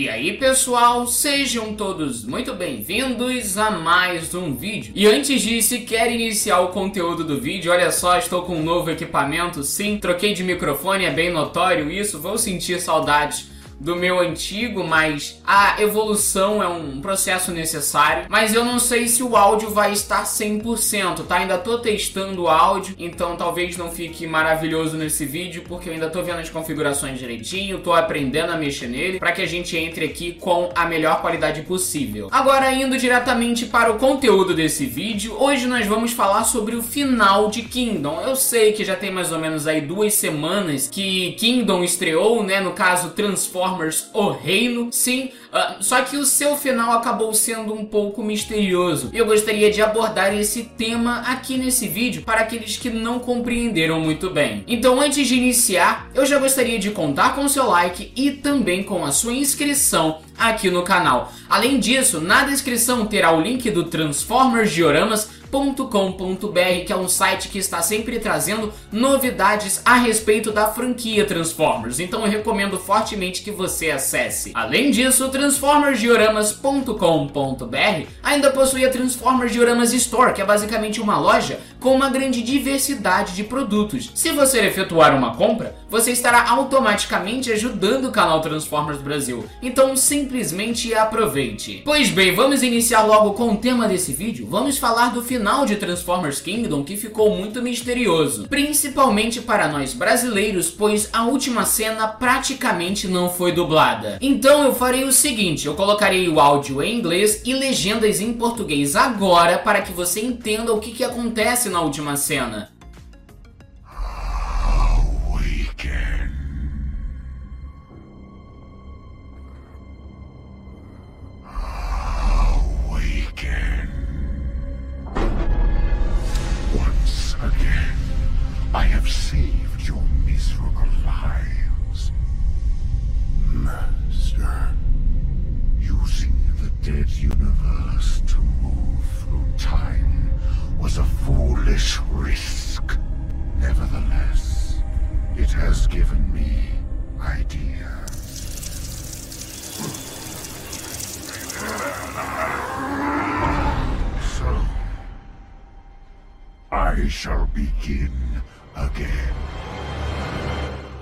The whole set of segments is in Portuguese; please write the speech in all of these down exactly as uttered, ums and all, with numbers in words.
E aí pessoal, sejam todos muito bem-vindos a mais um vídeo. E antes de sequer iniciar o conteúdo do vídeo, olha só, estou com um novo equipamento, sim, troquei de microfone, é bem notório isso, vou sentir saudades do meu antigo, mas a evolução é um processo necessário. Mas eu não sei se o áudio vai estar cem por cento, tá? Ainda tô testando o áudio, então talvez não fique maravilhoso nesse vídeo, porque eu ainda tô vendo as configurações direitinho, tô aprendendo a mexer nele, pra que a gente entre aqui com a melhor qualidade possível. Agora, indo diretamente para o conteúdo desse vídeo, hoje nós vamos falar sobre o final de Kingdom. Eu sei que já tem mais ou menos aí duas semanas que Kingdom estreou, né? No caso, Transformers O Reino, sim, uh, só que o seu final acabou sendo um pouco misterioso. E eu gostaria de abordar esse tema aqui nesse vídeo para aqueles que não compreenderam muito bem. Então, antes de iniciar, eu já gostaria de contar com seu like e também com a sua inscrição aqui no canal. Além disso, na descrição terá o link do transformers dioramas ponto com ponto br, que é um site que está sempre trazendo novidades a respeito da franquia Transformers, então eu recomendo fortemente que você acesse. Além disso, transformers dioramas ponto com ponto br ainda possui a Transformers Dioramas Store, que é basicamente uma loja com uma grande diversidade de produtos. Se você efetuar uma compra, você estará automaticamente ajudando o canal Transformers Brasil, então simplesmente aproveite. Pois bem, vamos iniciar logo com o tema desse vídeo. Vamos falar do final final de Transformers Kingdom, que ficou muito misterioso, principalmente para nós brasileiros, pois a última cena praticamente não foi dublada. Então eu farei o seguinte, eu colocarei o áudio em inglês e legendas em português agora para que você entenda o que, que acontece na última cena.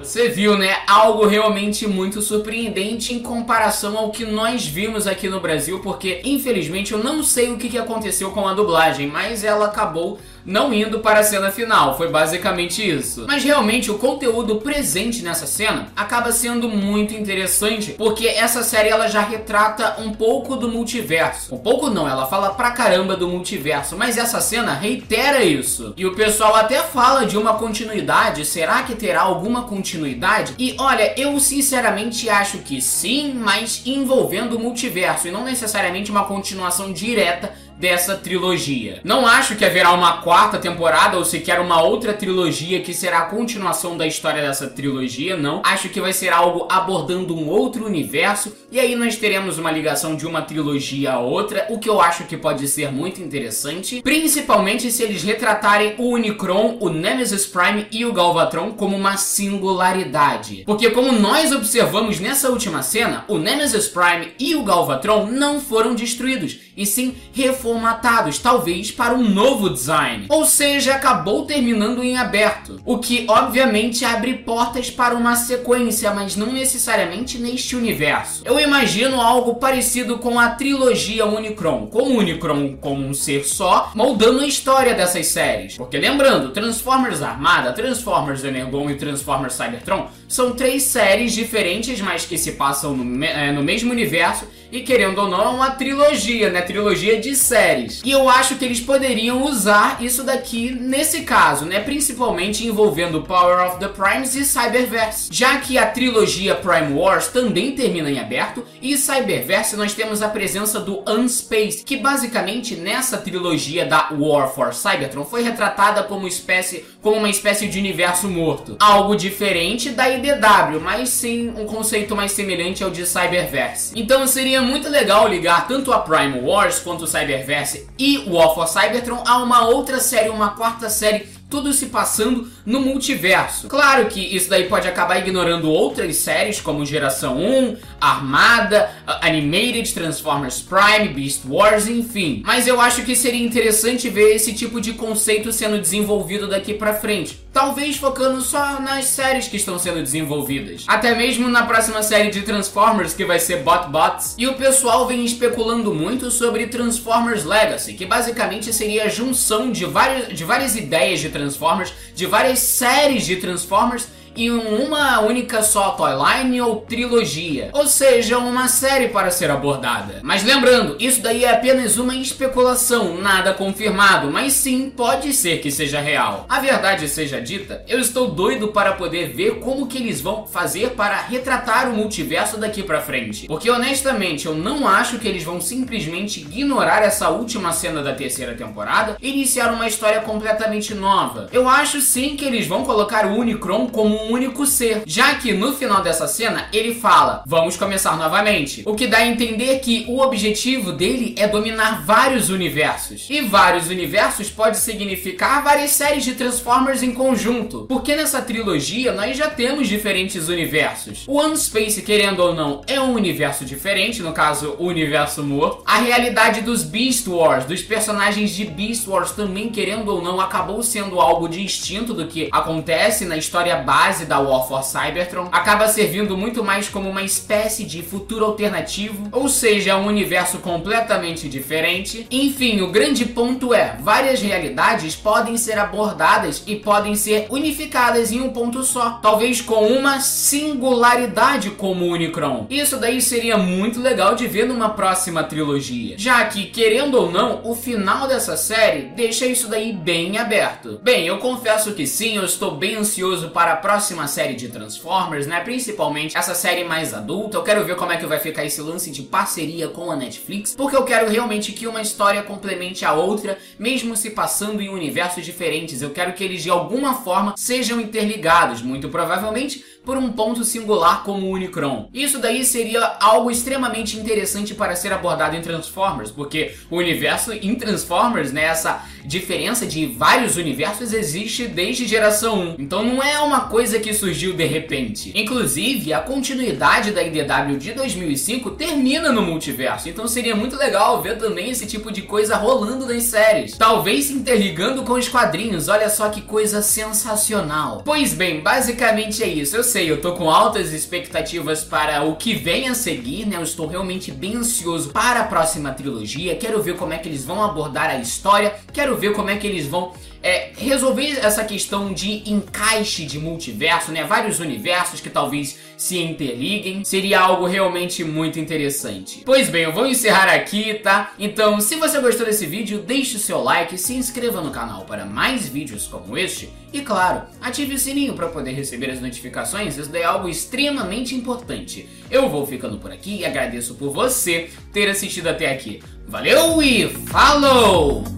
Você viu, né? Algo realmente muito surpreendente em comparação ao que nós vimos aqui no Brasil, porque infelizmente eu não sei o que aconteceu com a dublagem, mas ela acabou não indo para a cena final, foi basicamente isso. Mas realmente o conteúdo presente nessa cena acaba sendo muito interessante, porque essa série ela já retrata um pouco do multiverso. Um pouco não, ela fala pra caramba do multiverso, mas essa cena reitera isso. E o pessoal até fala de uma continuidade, será que terá alguma continuidade? E olha, eu sinceramente acho que sim, mas envolvendo o multiverso e não necessariamente uma continuação direta dessa trilogia. Não acho que haverá uma quarta temporada ou sequer uma outra trilogia que será a continuação da história dessa trilogia, não. Acho que vai ser algo abordando um outro universo e aí nós teremos uma ligação de uma trilogia a outra, o que eu acho que pode ser muito interessante, principalmente se eles retratarem o Unicron, o Nemesis Prime e o Galvatron como uma singularidade. Porque como nós observamos nessa última cena, o Nemesis Prime e o Galvatron não foram destruídos, e sim reformados formatados, talvez para um novo design. Ou seja, acabou terminando em aberto, o que obviamente abre portas para uma sequência, mas não necessariamente neste universo. Eu imagino algo parecido com a trilogia Unicron, com o Unicron como um ser só, moldando a história dessas séries. Porque lembrando, Transformers Armada, Transformers Energon e Transformers Cybertron são três séries diferentes, mas que se passam no, me é, no mesmo universo e, querendo ou não, é uma trilogia, né? Trilogia de séries. E eu acho que eles poderiam usar isso daqui nesse caso, né? Principalmente envolvendo Power of the Primes e Cyberverse. Já que a trilogia Prime Wars também termina em aberto, e Cyberverse nós temos a presença do Unspace, que basicamente nessa trilogia da War for Cybertron foi retratada como espécie, como uma espécie de universo morto. Algo diferente da I D W, mas sim um conceito mais semelhante ao de Cyberverse. Então seria É muito legal ligar tanto a Prime Wars quanto o Cyberverse e o War for Cybertron a uma outra série, uma quarta série tudo se passando no multiverso. Claro que isso daí pode acabar ignorando outras séries como Geração um, Armada, Animated, Transformers Prime, Beast Wars, enfim. Mas eu acho que seria interessante ver esse tipo de conceito sendo desenvolvido daqui pra frente. Talvez focando só nas séries que estão sendo desenvolvidas. Até mesmo na próxima série de Transformers, que vai ser Bot Bots. E o pessoal vem especulando muito sobre Transformers Legacy, que basicamente seria a junção de várias, de várias ideias de Transformers, de várias séries de Transformers, em uma única só toyline ou trilogia, ou seja, uma série para ser abordada. Mas lembrando, isso daí é apenas uma especulação, nada confirmado, mas sim, pode ser que seja real. A verdade seja dita, eu estou doido para poder ver como que eles vão fazer para retratar o multiverso daqui pra frente, porque honestamente eu não acho que eles vão simplesmente ignorar essa última cena da terceira temporada e iniciar uma história completamente nova. Eu acho sim que eles vão colocar o Unicron como um único ser, já que no final dessa cena ele fala, vamos começar novamente, o que dá a entender que o objetivo dele é dominar vários universos, e vários universos pode significar várias séries de Transformers em conjunto, porque nessa trilogia nós já temos diferentes universos. O Unspace, querendo ou não, é um universo diferente, no caso o universo morto. A realidade dos Beast Wars, dos personagens de Beast Wars também, querendo ou não, acabou sendo algo distinto do que acontece na história básica da War for Cybertron, acaba servindo muito mais como uma espécie de futuro alternativo, ou seja, um universo completamente diferente. Enfim, o grande ponto é, várias realidades podem ser abordadas e podem ser unificadas em um ponto só, talvez com uma singularidade como o Unicron. Isso daí seria muito legal de ver numa próxima trilogia, já que, querendo ou não, o final dessa série deixa isso daí bem aberto. Bem, eu confesso que sim, eu estou bem ansioso para a próxima próxima série de Transformers, né? Principalmente essa série mais adulta. Eu quero ver como é que vai ficar esse lance de parceria com a Netflix, porque eu quero realmente que uma história complemente a outra, mesmo se passando em universos diferentes. Eu quero que eles de alguma forma sejam interligados, muito provavelmente por um ponto singular como o Unicron. Isso daí seria algo extremamente interessante para ser abordado em Transformers, porque o universo em Transformers, né, essa diferença de vários universos existe desde Geração um. Então não é uma coisa que surgiu de repente. Inclusive, a continuidade da I D W de dois mil e cinco termina no multiverso, então seria muito legal ver também esse tipo de coisa rolando nas séries. Talvez se interligando com os quadrinhos, olha só que coisa sensacional. Pois bem, basicamente é isso. Eu sei, eu tô com altas expectativas para o que vem a seguir, né? Eu estou realmente bem ansioso para a próxima trilogia, quero ver como é que eles vão abordar a história, quero ver como é que eles vão é, resolver essa questão de encaixe de multiverso, né? Vários universos que talvez se interliguem, seria algo realmente muito interessante. Pois bem, eu vou encerrar aqui, tá? Então, se você gostou desse vídeo, deixe o seu like, se inscreva no canal para mais vídeos como este e, claro, ative o sininho para poder receber as notificações, isso daí é algo extremamente importante. Eu vou ficando por aqui e agradeço por você ter assistido até aqui. Valeu e falou!